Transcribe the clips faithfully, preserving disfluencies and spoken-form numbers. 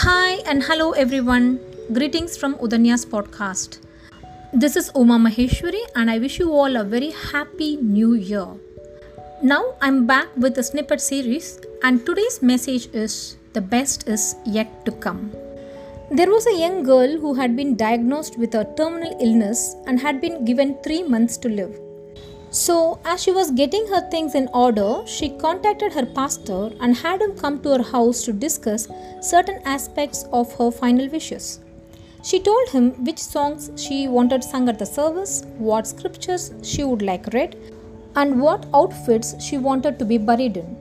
Hi and hello everyone. Greetings from Udanya's podcast. This is Uma Maheshwari and I wish you all a very happy new year. Now I'm back with a snippet series and today's message is the best is yet to come. There was a young girl who had been diagnosed with a terminal illness and had been given three months to live. So, as she was getting her things in order, she contacted her pastor and had him come to her house to discuss certain aspects of her final wishes. She told him which songs she wanted sung at the service, what scriptures she would like read, and what outfits she wanted to be buried in.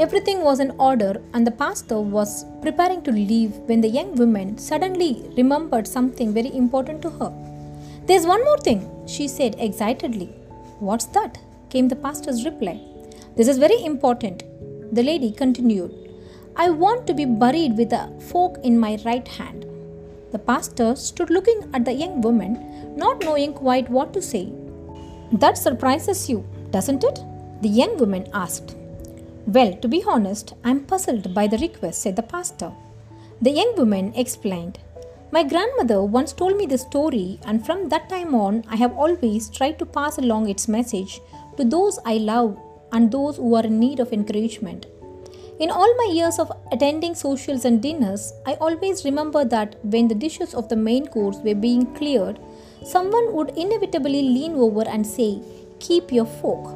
Everything was in order, and the pastor was preparing to leave when the young woman suddenly remembered something very important to her. "There's one more thing," she said excitedly. "What's that?" came the pastor's reply. "This is very important," the lady continued. "I want to be buried with a fork in my right hand." The pastor stood looking at the young woman, not knowing quite what to say. "That surprises you, doesn't it?" the young woman asked. "Well, to be honest, I'm puzzled by the request," said the pastor. The young woman explained. "My grandmother once told me this story, and from that time on, I have always tried to pass along its message to those I love and those who are in need of encouragement. In all my years of attending socials and dinners, I always remember that when the dishes of the main course were being cleared, someone would inevitably lean over and say, 'Keep your fork.'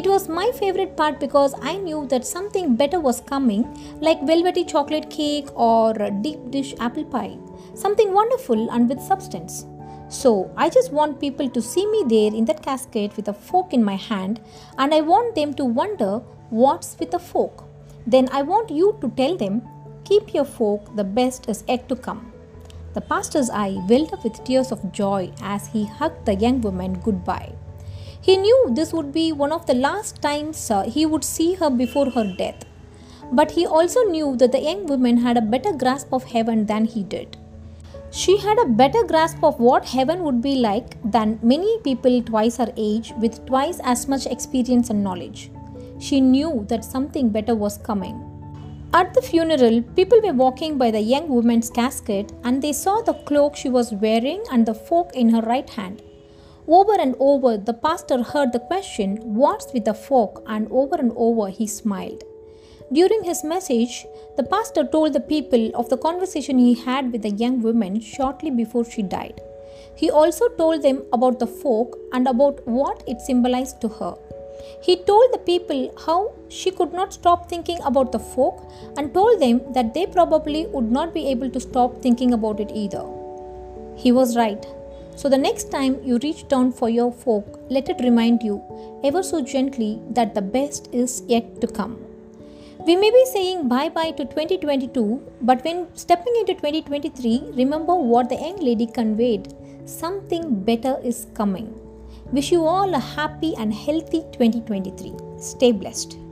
It was my favorite part because I knew that something better was coming, like velvety chocolate cake or a deep dish apple pie. Something wonderful and with substance. So I just want people to see me there in that casket with a fork in my hand, and I want them to wonder, 'What's with a fork?' Then I want you to tell them, 'Keep your fork, the best is yet to come.'" The pastor's eye welled up with tears of joy as he hugged the young woman goodbye. He knew this would be one of the last times he would see her before her death. But he also knew that the young woman had a better grasp of heaven than he did. She had a better grasp of what heaven would be like than many people twice her age with twice as much experience and knowledge. She knew that something better was coming. At the funeral, people were walking by the young woman's casket and they saw the cloak she was wearing and the fork in her right hand. Over and over, the pastor heard the question, "What's with the fork?" and over and over he smiled. During his message, the pastor told the people of the conversation he had with the young woman shortly before she died. He also told them about the fork and about what it symbolized to her. He told the people how she could not stop thinking about the fork and told them that they probably would not be able to stop thinking about it either. He was right. So the next time you reach down for your fork, let it remind you, ever so gently, that the best is yet to come. We may be saying bye-bye to twenty twenty-two, but when stepping into twenty twenty-three, remember what the young lady conveyed. Something better is coming. Wish you all a happy and healthy twenty twenty-three. Stay blessed.